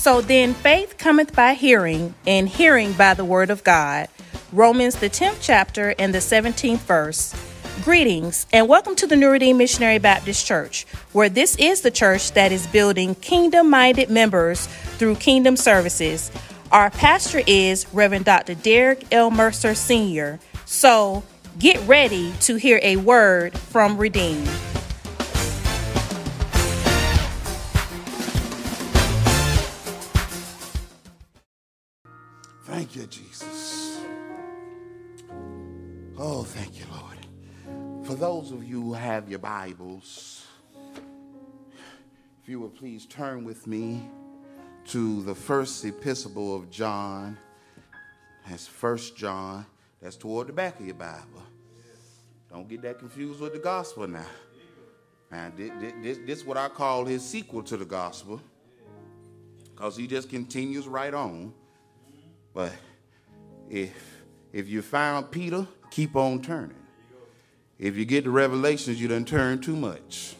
So then faith cometh by hearing, and hearing by the word of God. Romans the 10th chapter and the 17th verse. Greetings and welcome to the New Redeem Missionary Baptist Church, where this is the church that is building kingdom-minded members through kingdom services. Our pastor is Rev. Dr. Derrick L. Mercer, Sr. So get ready to hear a word from Redeem. Thank you, Jesus. Oh, thank you, Lord. For those of you who have your Bibles, if you would please turn with me to the first epistle of John. That's 1 John. That's toward the back of your Bible. Don't get that confused with the gospel now. Now, this is what I call his sequel to the gospel, because he just continues right on. But if you found Peter, keep on turning. If you get to Revelations, you done turn too much.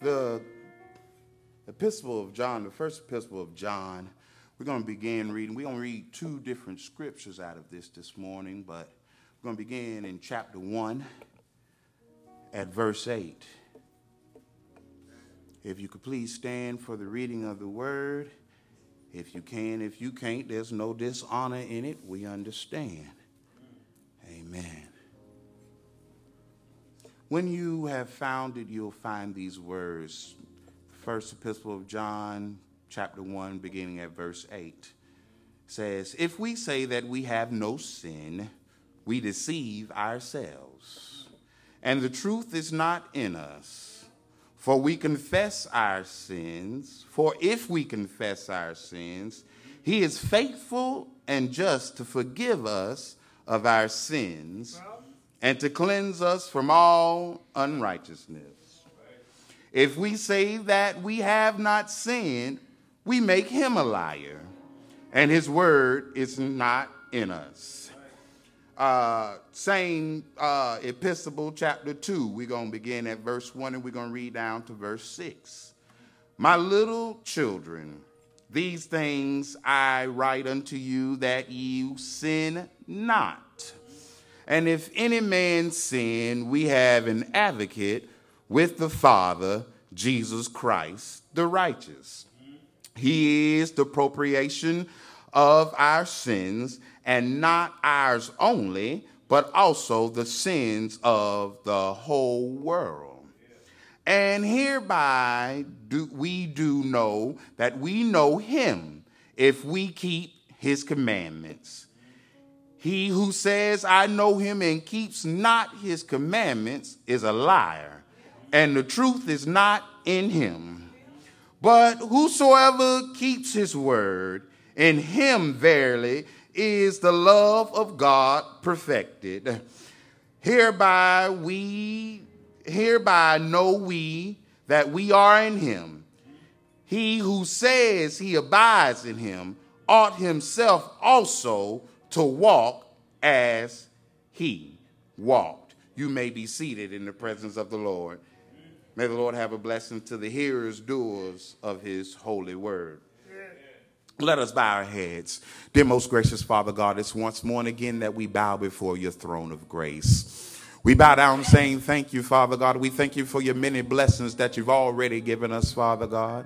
The epistle of John, the first epistle of John, we're going to begin reading. We're going to read two different scriptures out of this morning, but we're going to begin in chapter 1 at verse 8. If you could please stand for the reading of the word. If you can, if you can't, there's no dishonor in it. We understand. Amen. When you have found it, you'll find these words. First epistle of John, chapter 1, beginning at verse 8, says, "If we say that we have no sin, we deceive ourselves, and the truth is not in us. For we confess our sins, for if we confess our sins, he is faithful and just to forgive us of our sins and to cleanse us from all unrighteousness. If we say that we have not sinned, we make him a liar, and his word is not in us." Same epistle, chapter 2. We're going to begin at verse 1 and we're going to read down to verse 6. "My little children, these things I write unto you that you sin not. And if any man sin, we have an advocate with the Father, Jesus Christ, the righteous. He is the propitiation of our sins, and not ours only, but also the sins of the whole world. And hereby do we know that we know him, if we keep his commandments. He who says, I know him, and keeps not his commandments is a liar, and the truth is not in him. But whosoever keeps his word, in him verily is the love of God perfected. Hereby know we that we are in him. He who says he abides in him ought himself also to walk as he walked." You may be seated in the presence of the Lord. May the Lord have a blessing to the hearers, doers of his holy word. Let us bow our heads. Dear most gracious Father God, it's once more and again that we bow before your throne of grace. We bow down saying thank you, Father God. We thank you for your many blessings that you've already given us, Father God.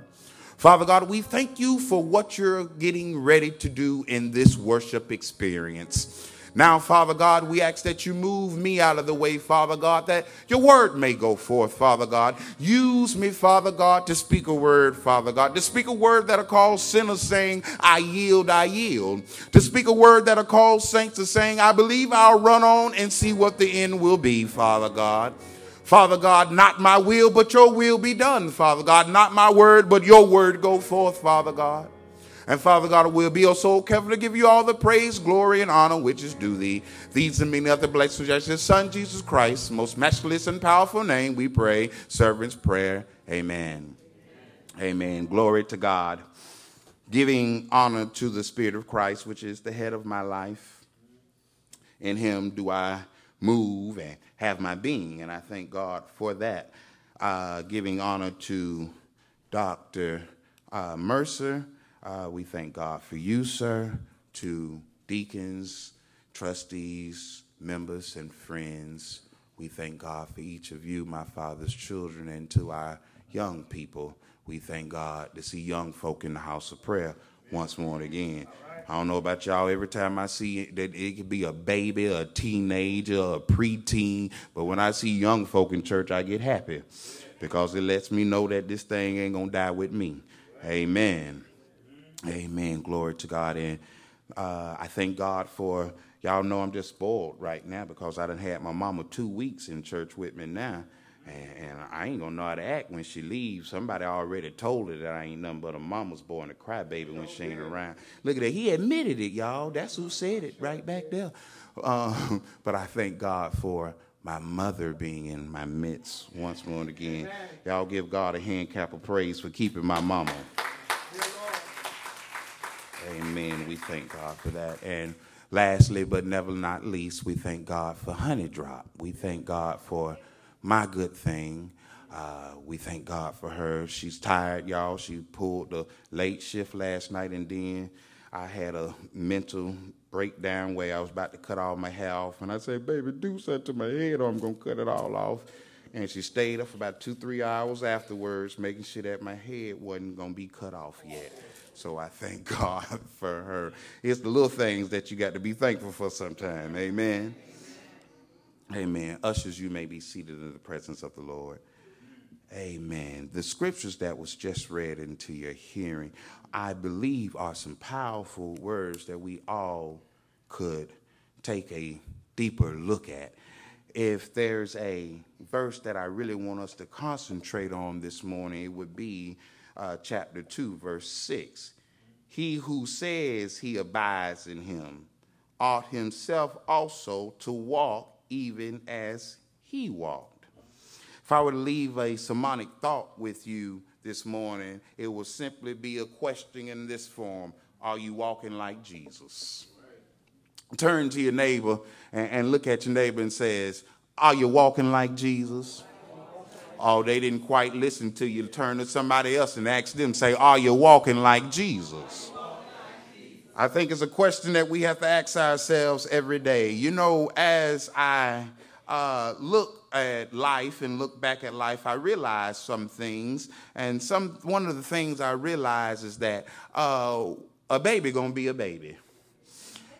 Father God, we thank you for what you're getting ready to do in this worship experience. Now, Father God, we ask that you move me out of the way, Father God, that your word may go forth, Father God. Use me, Father God, to speak a word, Father God, to speak a word that'll cause sinners saying, I yield, I yield. To speak a word that'll cause saints to saying, I believe I'll run on and see what the end will be, Father God. Father God, not my will, but your will be done, Father God. Not my word, but your word go forth, Father God. And Father God, we'll be also careful to give you all the praise, glory, and honor which is due thee. These and many other blessings as your Son, Jesus Christ, most matchless and powerful name, we pray, servant's prayer. Amen. Amen. Amen. Glory to God. Giving honor to the Spirit of Christ, which is the head of my life. In him do I move and have my being, and I thank God for that. giving honor to Dr. Mercer. We thank God for you, sir, to deacons, trustees, members, and friends. We thank God for each of you, my father's children, and to our young people. We thank God to see young folk in the house of prayer once more and again. I don't know about y'all, every time I see it, that it could be a baby, a teenager, a preteen, but when I see young folk in church, I get happy because it lets me know that this thing ain't going to die with me. Amen. Amen. Glory to God. And I thank God for, y'all know I'm just spoiled right now because I done had my mama 2 weeks in church with me now. And I ain't gonna know how to act when she leaves. Somebody already told her that I ain't nothing but a mama's boy and a crybaby when she ain't around. Look at that. He admitted it, y'all. That's who said it right back there. But I thank God for my mother being in my midst once more and again. Y'all give God a hand clap of praise for keeping my mama. Amen. We thank God for that. And lastly, but never not least, we thank God for Honey Drop. We thank God for my good thing. We thank God for her. She's tired, y'all. She pulled the late shift last night, and then I had a mental breakdown where I was about to cut all my hair off, and I said, baby, do something to my head or I'm going to cut it all off. And she stayed up for about 2-3 hours afterwards, making sure that my head wasn't going to be cut off yet. So I thank God for her. It's the little things that you got to be thankful for sometime. Amen. Amen. Ushers, you may be seated in the presence of the Lord. Amen. The scriptures that was just read into your hearing, I believe, are some powerful words that we all could take a deeper look at. If there's a verse that I really want us to concentrate on this morning, it would be chapter 2, verse 6. He who says he abides in him ought himself also to walk even as he walked. If I were to leave a sermonic thought with you this morning, it will simply be a question in this form: are you walking like Jesus? Right. Turn to your neighbor and look at your neighbor and says, are you walking like Jesus? Oh, they didn't quite listen to you. Turn to somebody else and ask them, say, are you walking like Jesus? I think it's a question that we have to ask ourselves every day. You know, as I look at life and look back at life, I realize some things. And one of the things I realize is that a baby gonna be a baby.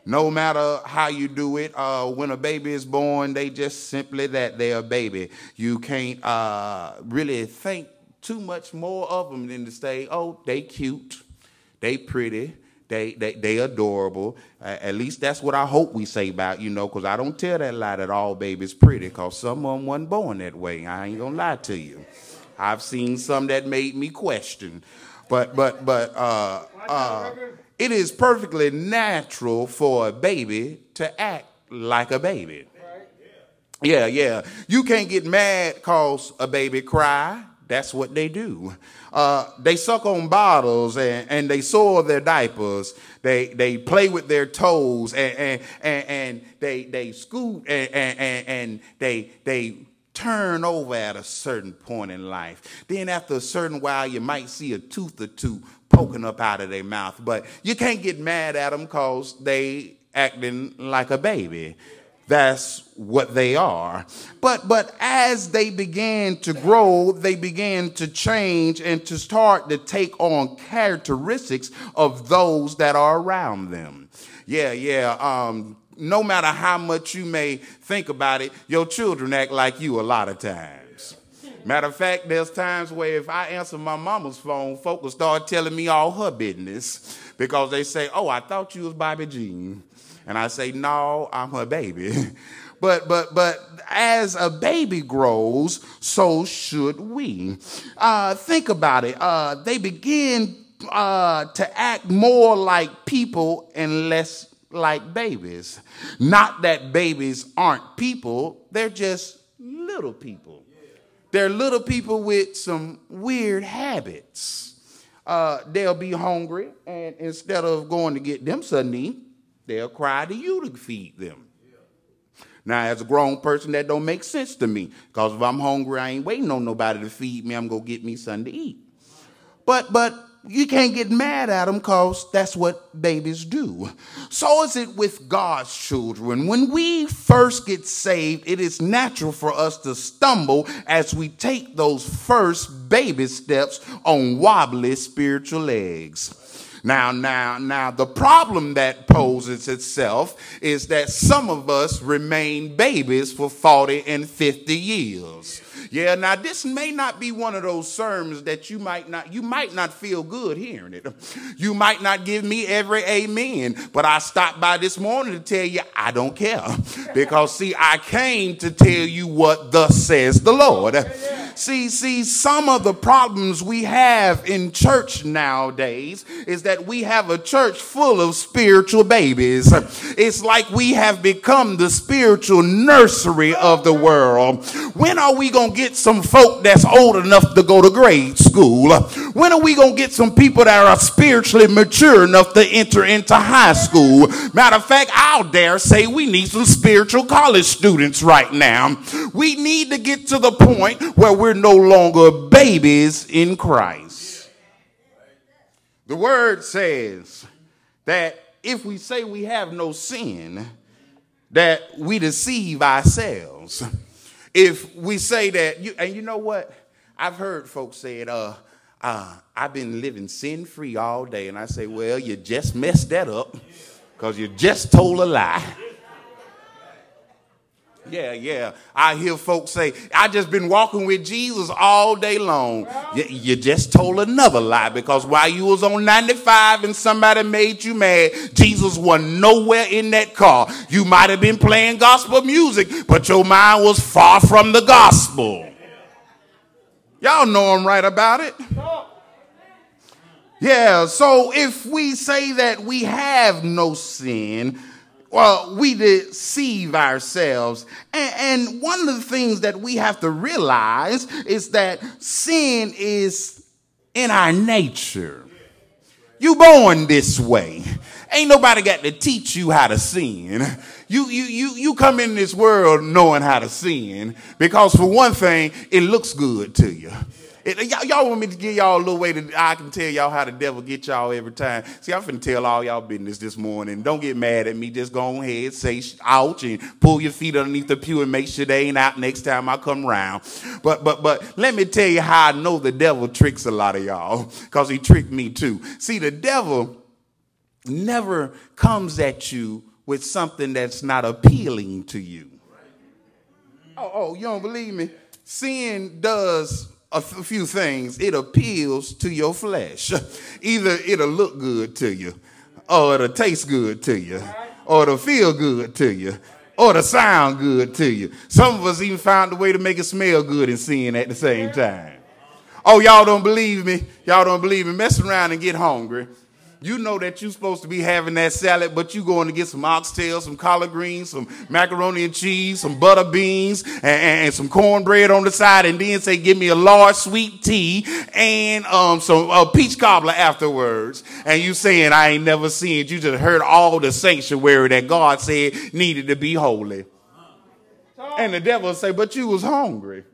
No matter how you do it, when a baby is born, they just simply that they're a baby. You can't really think too much more of them than to say, oh, they cute, they pretty, They adorable. At least that's what I hope we say about, you know, because I don't tell that lie that all babies pretty, because some of them wasn't born that way. I ain't gonna lie to you. I've seen some that made me question. But it is perfectly natural for a baby to act like a baby. Yeah. You can't get mad cause a baby cry. That's what they do. They suck on bottles and they soil their diapers. They play with their toes and they scoot and they turn over at a certain point in life. Then after a certain while, you might see a tooth or two poking up out of their mouth. But you can't get mad at them because they acting like a baby. That's what they are. But as they began to grow, they began to change and to start to take on characteristics of those that are around them. No matter how much you may think about it, your children act like you a lot of times. Matter of fact, there's times where if I answer my mama's phone, folks will start telling me all her business because they say, oh, I thought you was Bobby Jean. And I say, no, I'm her baby. But as a baby grows, so should we. Think about it. They begin to act more like people and less like babies. Not that babies aren't people. They're just little people. They're little people with some weird habits. They'll be hungry, and instead of going to get them something to eat, they'll cry to you to feed them. Now, as a grown person, that don't make sense to me, because if I'm hungry, I ain't waiting on nobody to feed me. I'm going to get me something to eat. But you can't get mad at them, because that's what babies do. So is it with God's children. When we first get saved, it is natural for us to stumble as we take those first baby steps on wobbly spiritual legs. Now, the problem that poses itself is that some of us remain babies for 40 and 50 years. Yeah, now this may not be one of those sermons that you might not feel good hearing it. You might not give me every amen, but I stopped by this morning to tell you I don't care. Because see, I came to tell you what thus says the Lord. See, some of the problems we have in church nowadays is that we have a church full of spiritual babies. It's like we have become the spiritual nursery of the world. When are we going to get some folk that's old enough to go to grade school? When are we going to get some people that are spiritually mature enough to enter into high school? Matter of fact, I'll dare say we need some spiritual college students right now. We need to get to the point where we're no longer babies in Christ. The word says that if we say we have no sin, that we deceive ourselves. If we say that, you know what? I've heard folks say it, I've been living sin-free all day. And I say, well, you just messed that up because you just told a lie. Yeah. I hear folks say, I just been walking with Jesus all day long. You just told another lie, because while you was on 95 and somebody made you mad, Jesus wasn't nowhere in that car. You might have been playing gospel music, but your mind was far from the gospel. Y'all know I'm right about it. Yeah, so if we say that we have no sin, well, we deceive ourselves. And one of the things that we have to realize is that sin is in our nature. You born this way. Ain't nobody got to teach you how to sin. You come in this world knowing how to sin, because for one thing, it looks good to you. Y'all want me to give y'all a little way that I can tell y'all how the devil get y'all every time. See, I'm finna tell all y'all business this morning. Don't get mad at me. Just go ahead, say ouch, and pull your feet underneath the pew and make sure they ain't out next time I come around. But let me tell you how I know the devil tricks a lot of y'all, because he tricked me too. See, the devil never comes at you with something that's not appealing to you. Oh, you don't believe me? Sin does a few things. It appeals to your flesh. Either it'll look good to you, or it'll taste good to you, or it'll feel good to you, or it'll sound good to you. Some of us even found a way to make it smell good and sin at the same time. Oh, y'all don't believe me. Mess around and get hungry. You know that you're supposed to be having that salad, but you're going to get some oxtails, some collard greens, some macaroni and cheese, some butter beans, and some cornbread on the side, and then say, give me a large sweet tea and some peach cobbler afterwards. And you saying, I ain't never sinned. You just heard all the sanctuary that God said needed to be holy. And the devil say, but you was hungry.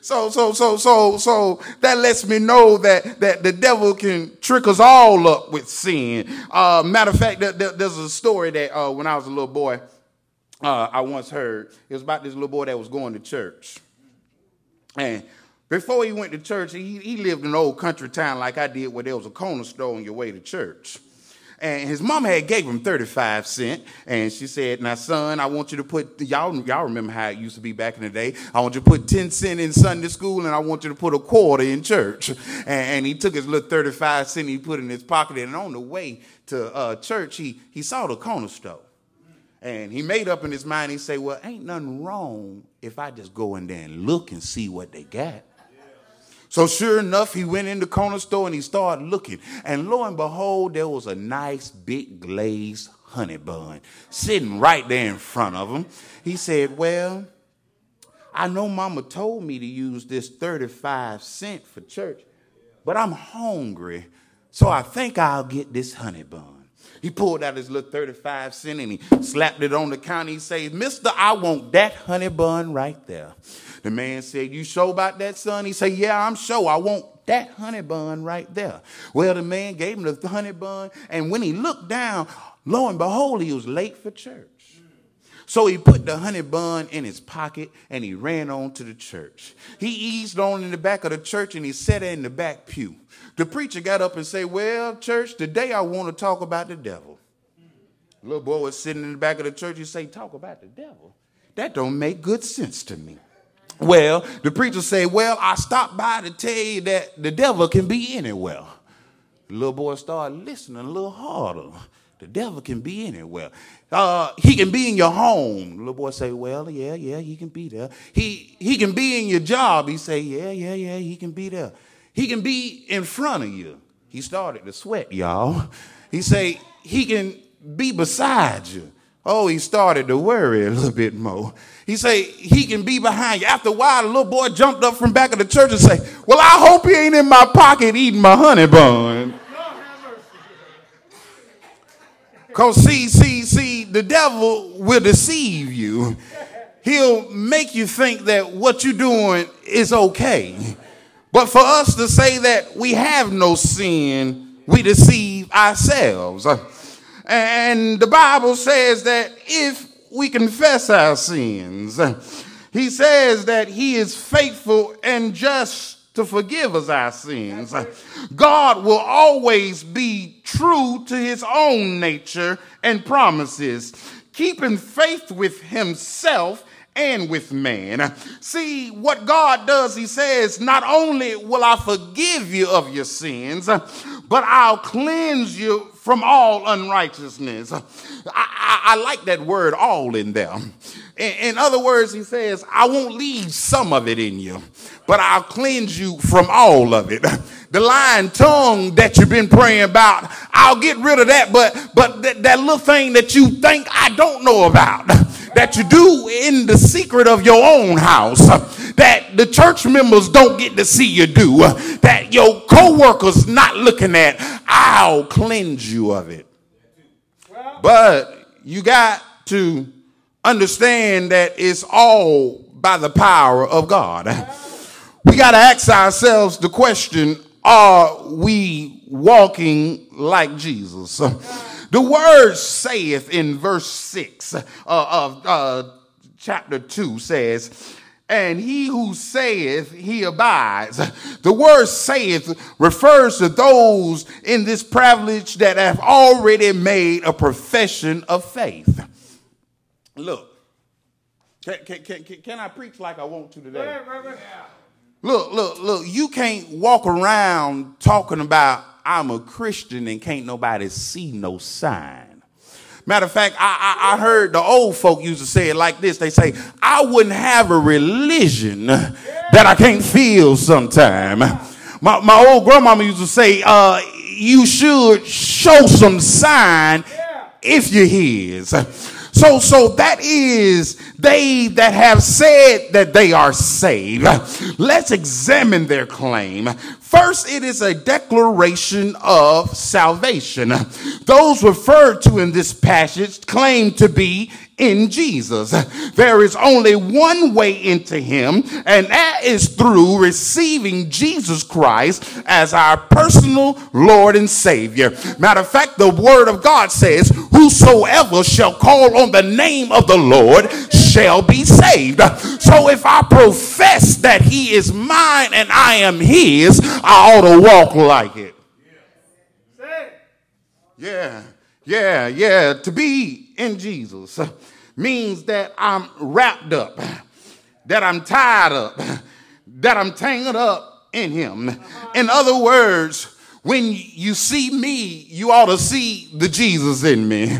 So that lets me know that the devil can trick us all up with sin. Matter of fact, there's a story that when I was a little boy, I once heard. It was about this little boy that was going to church. And before he went to church, he lived in an old country town like I did, where there was a corner store on your way to church. And his mama had gave him 35 cents. And she said, now, son, I want you to put, y'all remember how it used to be back in the day. I want you to put 10 cents in Sunday school, and I want you to put a quarter in church. And he took his little 35 cent he put in his pocket. And on the way to church, he saw the corner store. And he made up in his mind, he said, well, ain't nothing wrong if I just go in there and look and see what they got. So sure enough, he went in the corner store and he started looking. And lo and behold, there was a nice big glazed honey bun sitting right there in front of him. He said, well, I know mama told me to use this 35 cent for church, but I'm hungry, so I think I'll get this honey bun. He pulled out his little 35-cent and he slapped it on the counter. He said, "Mister, I want that honey bun right there." The man said, "You sure about that, son?" He said, "Yeah, I'm sure. I want that honey bun right there." Well, the man gave him the honey bun, and when he looked down, lo and behold, he was late for church. So he put the honey bun in his pocket and he ran on to the church. He eased on in the back of the church and he sat in the back pew. The preacher got up and said, "Well, church, today I want to talk about the devil." The little boy was sitting in the back of the church. He said, "Talk about the devil? That don't make good sense to me." Well, the preacher said, "Well, I stopped by to tell you that the devil can be anywhere." The little boy started listening a little harder. The devil can be anywhere. He can be in your home. The little boy say, "Well, yeah, he can be there. He can be in your job." He say, Yeah, he can be there. He can be in front of you. He started to sweat, y'all. He say, "He can be beside you." Oh, he started to worry a little bit more. He say, "He can be behind you." After a while, the little boy jumped up from back of the church and say, "Well, I hope he ain't in my pocket eating my honey bun." Because see, the devil will deceive you. He'll make you think that what you're doing is okay. But for us to say that we have no sin, we deceive ourselves. And the Bible says that if we confess our sins, he says that he is faithful and just to forgive us our sins. God will always be true to his own nature and promises, keeping faith with himself and with man. See, what God does, he says, not only will I forgive you of your sins, but I'll cleanse you from all unrighteousness. I like that word "all" in there. In other words, he says, I won't leave some of it in you, but I'll cleanse you from all of it. The lying tongue that you've been praying about, I'll get rid of that, but that little thing that you think I don't know about, that you do in the secret of your own house, that the church members don't get to see you do, that your co-workers not looking at, I'll cleanse you of it. Well, but you got to understand that it's all by the power of God. We got to ask ourselves the question, are we walking like Jesus? The word saith in verse 6 of chapter 2 says, "And he who saith, he abides." The word "saith" refers to those in this privilege that have already made a profession of faith. Look, can I preach like I want to today? Yeah. Look, you can't walk around talking about I'm a Christian and can't nobody see no sign. Matter of fact, I heard the old folk used to say it like this. They say, I wouldn't have a religion that I can't feel sometime. My old grandmama used to say, you should show some sign if you're his. So that is they that have said that they are saved. Let's examine their claim. First, it is a declaration of salvation. Those referred to in this passage claim to be in Jesus. There is only one way into him, and that is through receiving Jesus Christ as our personal Lord and Savior. Matter of fact, the word of God says, whosoever shall call on the name of the Lord shall be saved. So if I profess that he is mine and I am his, I ought to walk like it. Yeah. To be in Jesus means that I'm wrapped up, that I'm tied up, that I'm tangled up in him. In other words, when you see me, you ought to see the Jesus in me.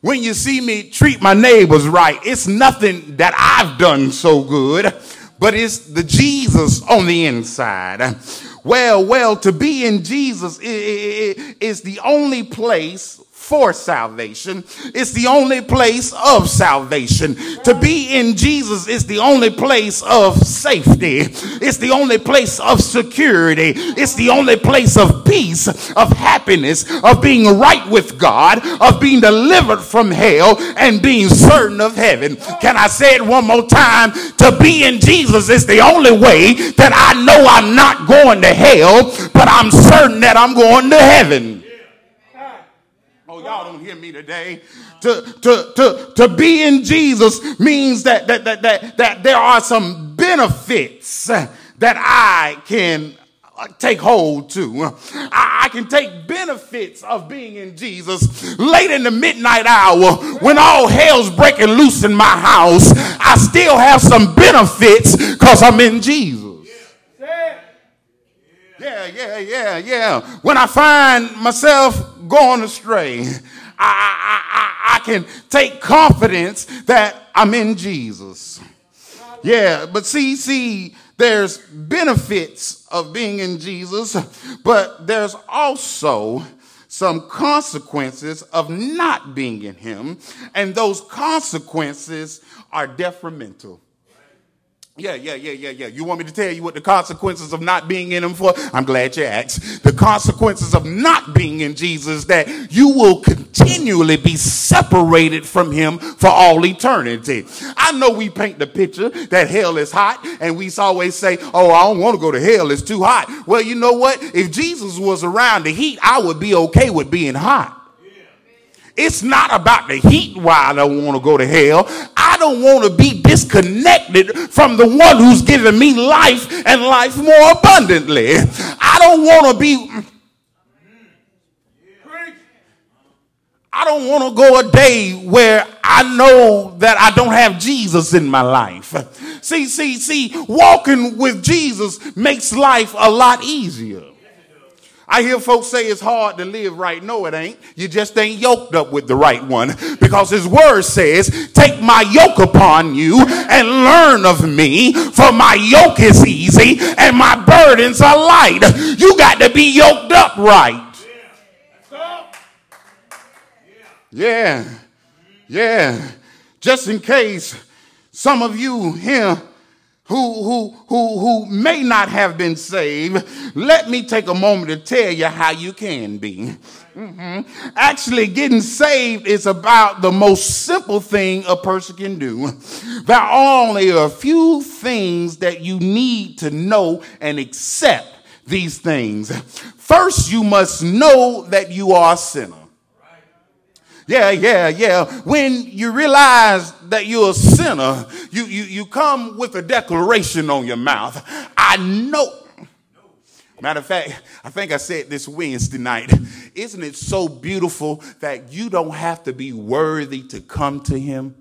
When you see me treat my neighbors right, it's nothing that I've done so good, but it's the Jesus on the inside. Well, to be in Jesus is the only place for salvation. It's the only place of salvation. To be in Jesus is the only place of safety. It's the only place of security. It's the only place of peace, of happiness, of being right with God, of being delivered from hell, and being certain of heaven. Can I say it one more time? To be in Jesus is the only way that I know I'm not going to hell, but I'm certain that I'm going to heaven. Oh, y'all don't hear me today. To be in Jesus means that there are some benefits that I can take hold to. I can take benefits of being in Jesus. Late in the midnight hour, when all hell's breaking loose in my house, I still have some benefits because I'm in Jesus. Yeah. When I find myself going astray, I can take confidence that I'm in Jesus. Yeah, but see, there's benefits of being in Jesus, but there's also some consequences of not being in him, and those consequences are detrimental. Yeah. You want me to tell you what the consequences of not being in him for? I'm glad you asked. The consequences of not being in Jesus, that you will continually be separated from him for all eternity. I know we paint the picture that hell is hot, and we always say, oh, I don't want to go to hell. It's too hot. Well, you know what? If Jesus was around the heat, I would be okay with being hot. It's not about the heat why I don't want to go to hell. I don't want to be disconnected from the one who's given me life and life more abundantly. I don't want to go a day where I know that I don't have Jesus in my life. See, walking with Jesus makes life a lot easier. I hear folks say it's hard to live right. No, it ain't. You just ain't yoked up with the right one, because his word says, take my yoke upon you and learn of me, for my yoke is easy and my burdens are light. You got to be yoked up right. Yeah. Just in case some of you here who may not have been saved, let me take a moment to tell you how you can be. Actually, getting saved is about the most simple thing a person can do. There are only a few things that you need to know and accept these things. First, you must know that you are a sinner. Yeah. When you realize that you're a sinner, you come with a declaration on your mouth. I know. Matter of fact, I think I said this Wednesday night. Isn't it so beautiful that you don't have to be worthy to come to him?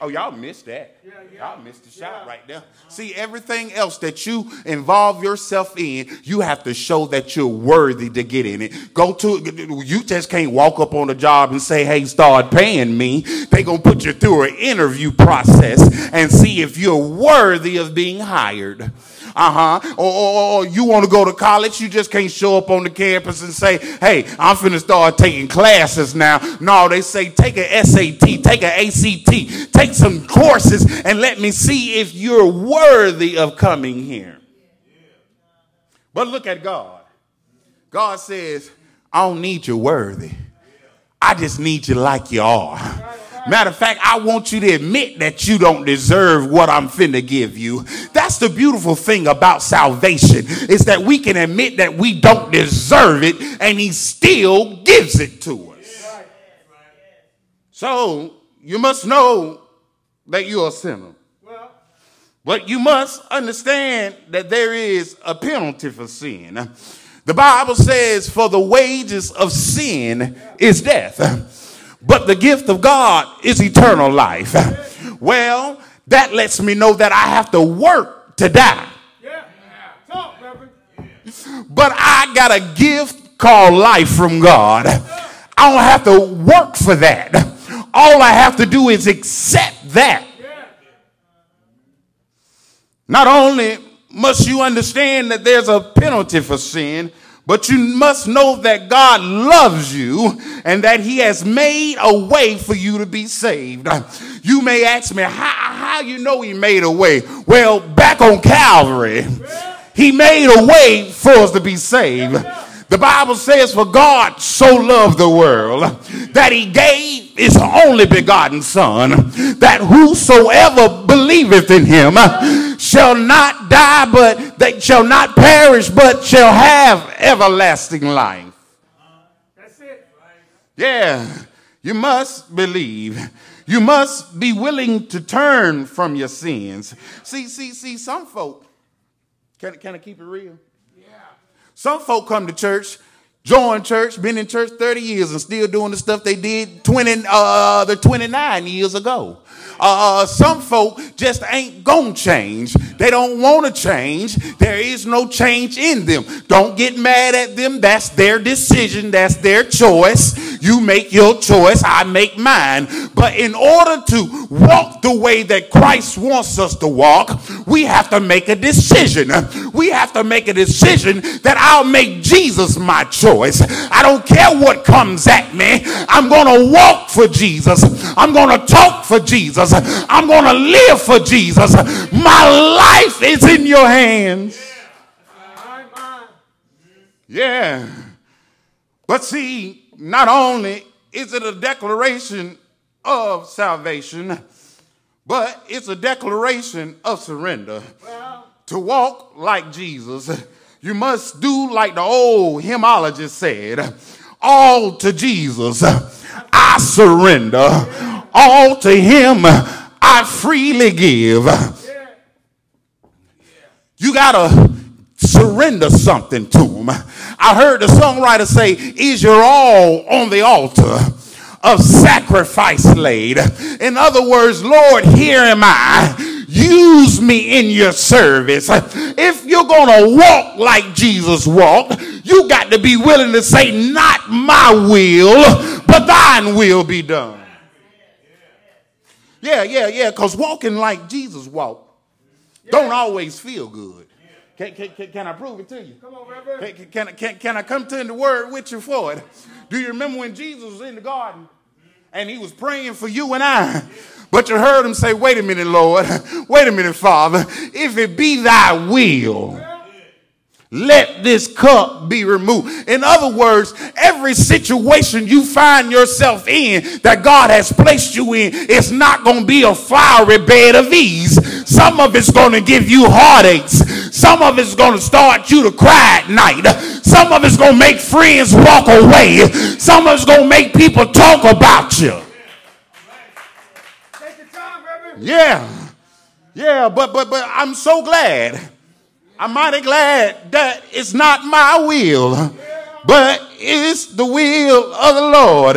Oh, y'all missed that. Y'all missed the shot right there. See, everything else that you involve yourself in, you have to show that you're worthy to get in it. You just can't walk up on a job and say, hey, start paying me. They're going to put you through an interview process and see if you're worthy of being hired. Or you want to go to college, you just can't show up on the campus and say, hey, I'm finna start taking classes now. No, they say take an SAT, take an ACT, take some courses, and let me see if you're worthy of coming here. But look at God. God says, I don't need you worthy. I just need you like you are. Matter of fact, I want you to admit that you don't deserve what I'm finna give you. That's the beautiful thing about salvation, is that we can admit that we don't deserve it, and he still gives it to us. So you must know that you're a sinner. But you must understand that there is a penalty for sin. The Bible says, for the wages of sin is death, but the gift of God is eternal life. Well, that lets me know that I have to work to die. But I got a gift called life from God. I don't have to work for that. All I have to do is accept that. Not only must you understand that there's a penalty for sin, But you must know that God loves you and that he has made a way for you to be saved. You may ask me, how you know he made a way? Well, back on Calvary, he made a way for us to be saved. The Bible says, for God so loved the world that he gave his only begotten son, that whosoever believeth in him shall not die, but they shall not perish, but shall have everlasting life. That's it. Yeah, you must believe. You must be willing to turn from your sins. See, some folk, can I keep it real? Some folk come to church, join church, been in church 30 years and still doing the stuff they did 29 years ago. Some folk just ain't gonna change. They don't want to change. There is no change in them. Don't get mad at them. That's their decision. That's their choice. You make your choice. I make mine. But in order to walk the way that Christ wants us to walk, we have to make a decision. We have to make a decision that I'll make Jesus my choice. I don't care what comes at me. I'm going to walk for Jesus. I'm going to talk for Jesus. I'm going to live for Jesus. My life is in your hands. Yeah. But see, not only is it a declaration of salvation, but it's a declaration of surrender. To walk like Jesus, you must do like the old hymnologist said, all to Jesus I surrender. All to him I freely give. You gotta surrender something to him. I heard the songwriter say, is your all on the altar of sacrifice laid? In other words, Lord, here am I. Use me in your service. If you're gonna walk like Jesus walked, you got to be willing to say, not my will, but thine will be done. Yeah, because walking like Jesus walked don't always feel good. Can I prove it to you? Come on, Reverend. Can I come to the word with you for it? Do you remember when Jesus was in the garden and he was praying for you and I? But you heard him say, wait a minute, Lord. Wait a minute, Father. If it be thy will, let this cup be removed. In other words, every situation you find yourself in that God has placed you in, it's not going to be a flowery bed of ease. Some of it's going to give you heartaches. Some of it's going to start you to cry at night. Some of it's going to make friends walk away. Some of it's going to make people talk about you. Yeah, but I'm so glad. I'm mighty glad that it's not my will, but it's the will of the Lord.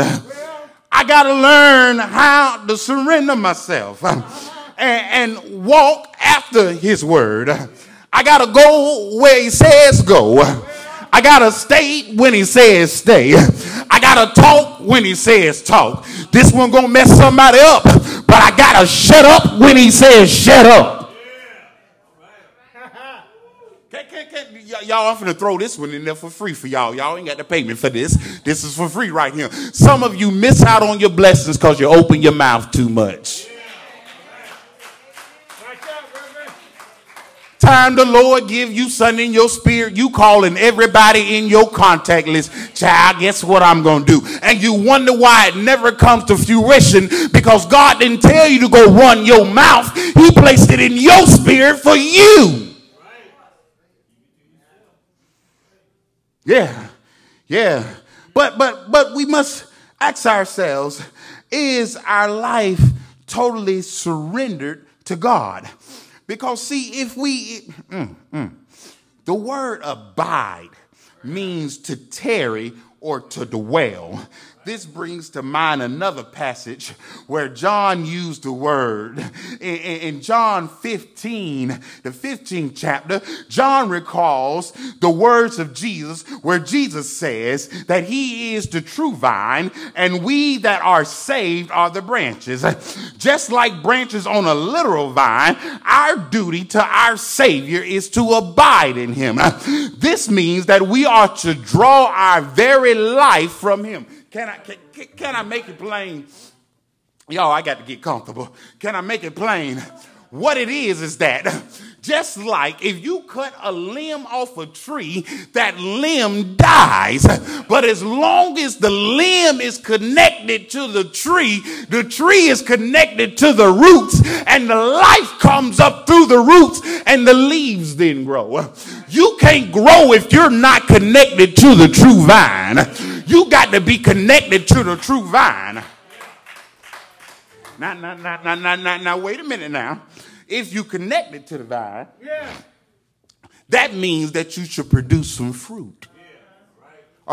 I got to learn how to surrender myself and walk after his word. I got to go where he says go. I got to stay when he says stay. I got to talk when he says talk. This one going to mess somebody up, but I got to shut up when he says shut up. Y'all often to throw this one in there for free for y'all. Y'all ain't got to pay me for this. This is for free right here. Some of you miss out on your blessings because you open your mouth too much. Time the Lord give you something in your spirit. You calling everybody in your contact list. Child, guess what I'm going to do? And you wonder why it never comes to fruition, because God didn't tell you to go run your mouth. He placed it in your spirit for you. Yeah. But we must ask ourselves, is our life totally surrendered to God? Because see, if we, the word abide means to tarry or to dwell. This brings to mind another passage where John used the word. In John 15, the 15th chapter, John recalls the words of Jesus where Jesus says that he is the true vine and we that are saved are the branches. Just like branches on a literal vine, our duty to our Savior is to abide in him. This means that we are to draw our very life from him. Can I make it plain? Y'all, I got to get comfortable. Can I make it plain? What it is that just like if you cut a limb off a tree, that limb dies. But as long as the limb is connected to the tree is connected to the roots, and the life comes up through the roots, and the leaves then grow. You can't grow if you're not connected to the true vine. You got to be connected to the true vine. Now, wait a minute now. If you connect it to the vine, that means that you should produce some fruit.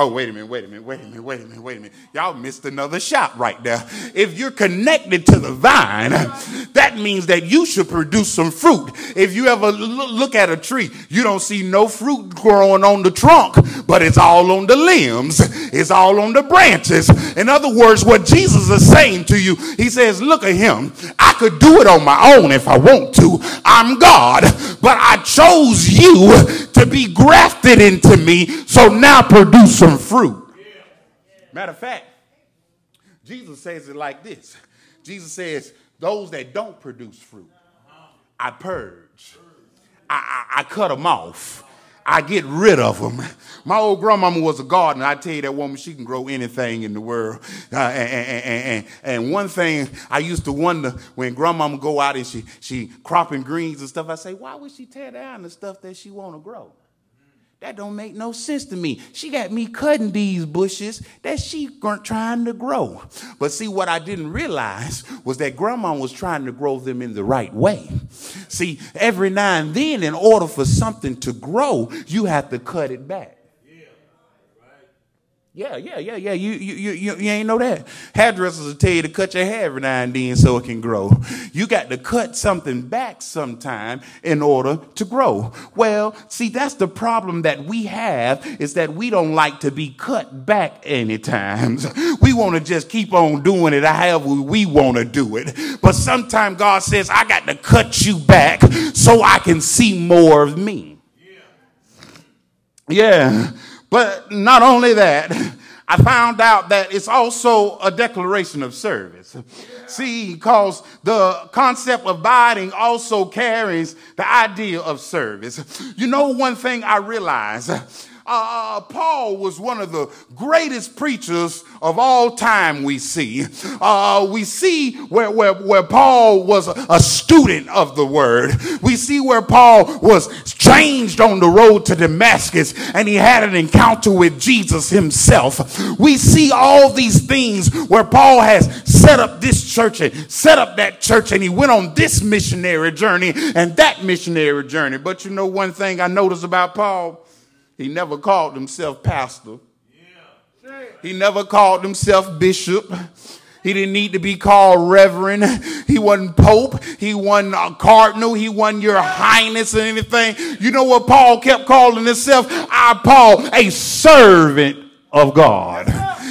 Oh, wait a minute. Y'all missed another shot right there. If you're connected to the vine, that means that you should produce some fruit. If you ever look at a tree, you don't see no fruit growing on the trunk, but it's all on the limbs. It's all on the branches. In other words, what Jesus is saying to you, he says, look at him. I could do it on my own if I want to. I'm God, but I chose you to be grafted into me, so now produce some fruit. Matter of fact, Jesus says it like this. Jesus says, those that don't produce fruit, I purge. I cut them off. I get rid of them. My old grandmama was a gardener. I tell you, that woman, she can grow anything in the world. And one thing I used to wonder when grandmama go out and she cropping greens and stuff, I say, why would she tear down the stuff that she want to grow? That don't make no sense to me. She got me cutting these bushes that she trying to grow. But see, what I didn't realize was that grandma was trying to grow them in the right way. See, every now and then, in order for something to grow, you have to cut it back. Yeah. You ain't know that. Hairdressers will tell you to cut your hair every now and then so it can grow. You got to cut something back sometime in order to grow. Well, see, that's the problem that we have, is that we don't like to be cut back any times. We want to just keep on doing it however we want to do it. But sometimes God says, I got to cut you back so I can see more of me. Yeah. But not only that, I found out that it's also a declaration of service. See, because the concept of abiding also carries the idea of service. You know, one thing I realized, Paul was one of the greatest preachers of all time we see. We see where Paul was a student of the word. We see where Paul was changed on the road to Damascus and he had an encounter with Jesus himself. We see all these things where Paul has set up this church and set up that church, and he went on this missionary journey and that missionary journey. But you know one thing I noticed about Paul? He never called himself pastor. He never called himself bishop. He didn't need to be called reverend. He wasn't pope. He wasn't a cardinal. He wasn't your highness or anything. You know what Paul kept calling himself? I, Paul, a servant of God.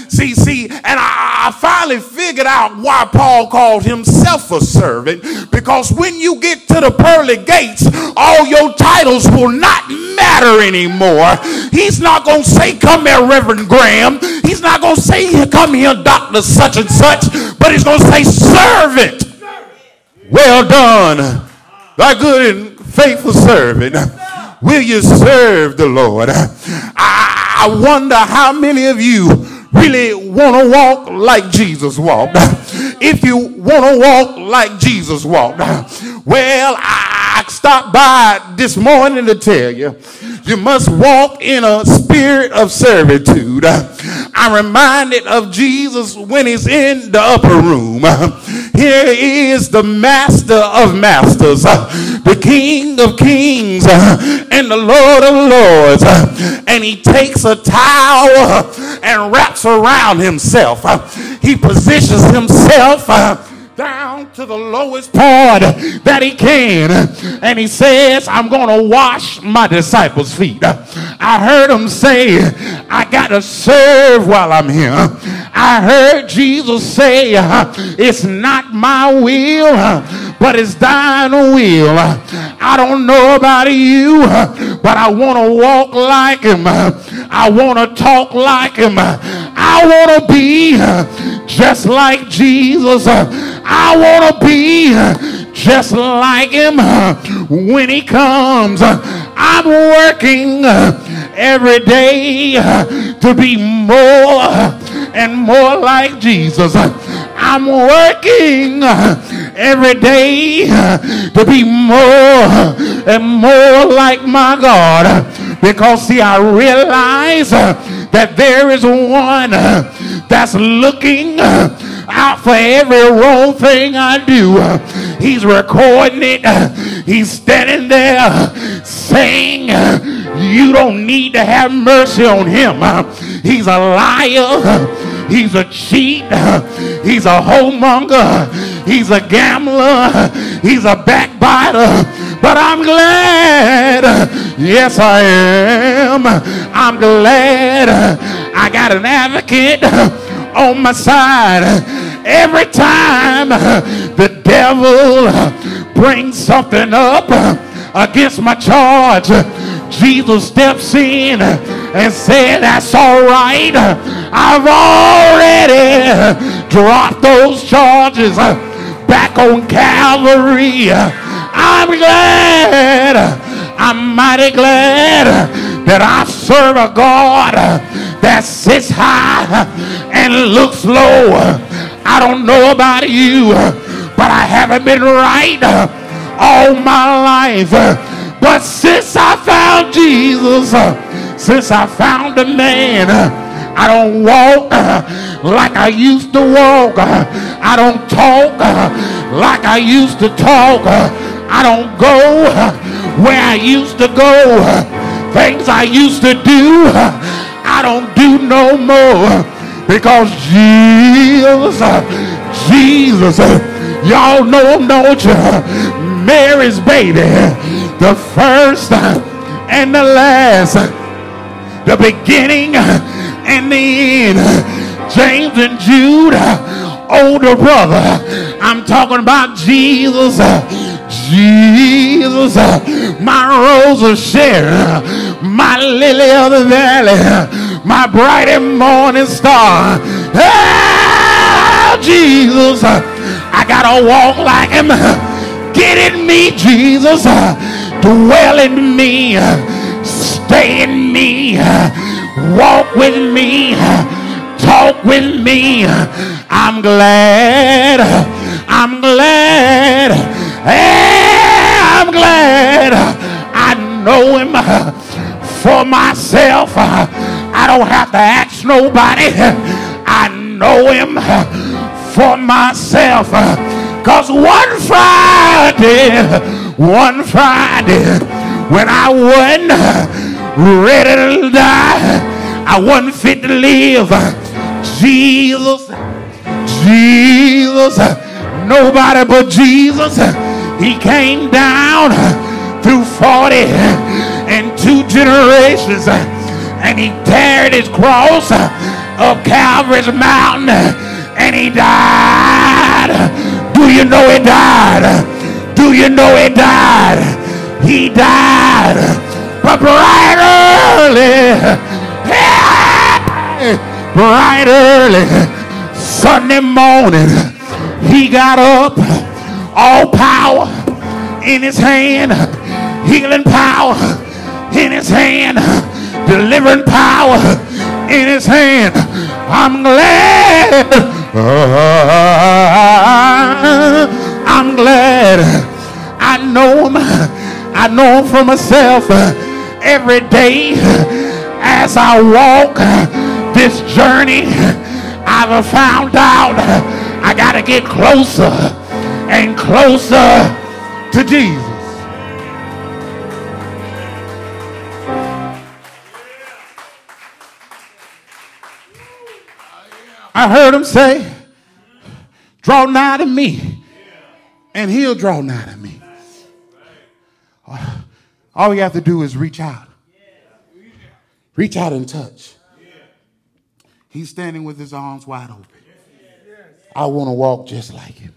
See, and I finally figured out why Paul called himself a servant, because when you get to the pearly gates, all your titles will not matter anymore. He's not going to say, come here, Reverend Graham. He's not going to say, come here, Dr. such and such, but he's going to say, servant. Well done, thy good and faithful servant. Will you serve the Lord? I wonder how many of you really want to walk like Jesus walked. If you want to walk like Jesus walked, well, I stopped by this morning to tell you, you must walk in a spirit of servitude. I'm reminded of Jesus when he's in the upper room. Here is the master of masters, the King of Kings and the Lord of Lords, and he takes a towel and wraps around himself. He positions himself down to the lowest part that he can, and he says, I'm gonna wash my disciples' feet. I heard him say, I gotta serve while I'm here. I heard Jesus say, it's not my will, but it's thine will. I don't know about you, but I want to walk like him. I want to talk like him. I want to be just like Jesus. I want to be just like him when he comes. I'm working every day to be more and more like Jesus. I'm working every day to be more and more like my God, because see, I realize that there is one that's looking out for every wrong thing I do. He's recording it. He's standing there saying, you don't need to have mercy on him. He's a liar. He's a cheat. He's a homemonger. He's a gambler. He's a backbiter. But I'm glad, yes I am, I'm glad I got an advocate on my side. Every time the devil brings something up against my charge, Jesus steps in and said, that's all right. I've already dropped those charges back on Calvary. I'm glad, I'm mighty glad that I serve a God that sits high and looks low. I don't know about you, but I haven't been right all my life. But since I found Jesus, since I found a man, I don't walk like I used to walk. I don't talk like I used to talk. I don't go where I used to go. Things I used to do, I don't do no more, because Jesus, y'all know him, don't you? Mary's baby, the first and the last, the beginning and the end. James and Jude, older brother. I'm talking about Jesus. Jesus, my rose of Sharon, my lily of the valley, my bright and morning star. Oh, Jesus, I gotta walk like him. Get in me, Jesus. Dwell in me. Stay in me. Walk with me. Talk with me. I'm glad. I'm glad. Hey, I'm glad I know him for myself. I don't have to ask nobody. I know him for myself. Because one Friday, when I wasn't ready to die, I wasn't fit to live, Jesus, nobody but Jesus, he came down through 40 and 2 generations, and he carried his cross up Calvary's mountain, and he died. Do you know he died? Do you know he died? He died, but bright early Sunday morning, he got up. All power in his hand, healing power in his hand, delivering power in his hand. I'm glad. I'm glad. I know him. I know him for myself. Every day as I walk this journey, I've found out I gotta get closer and closer to Jesus. I heard him say, draw nigh to me, and he'll draw nigh to me. All you have to do is reach out. Reach out and touch. He's standing with his arms wide open. I want to walk just like him.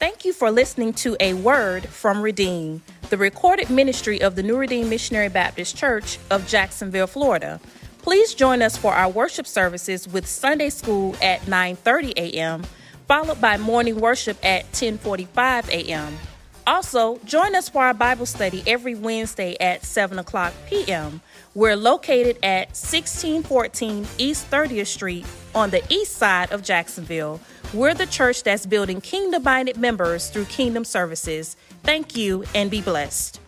Thank you for listening to A Word from Redeem, the recorded ministry of the New Redeem Missionary Baptist Church of Jacksonville, Florida. Please join us for our worship services with Sunday school at 9:30 a.m., followed by morning worship at 10:45 a.m. Also, join us for our Bible study every Wednesday at 7 o'clock p.m. We're located at 1614 East 30th Street on the east side of Jacksonville. We're the church that's building kingdom-minded members through kingdom services. Thank you and be blessed.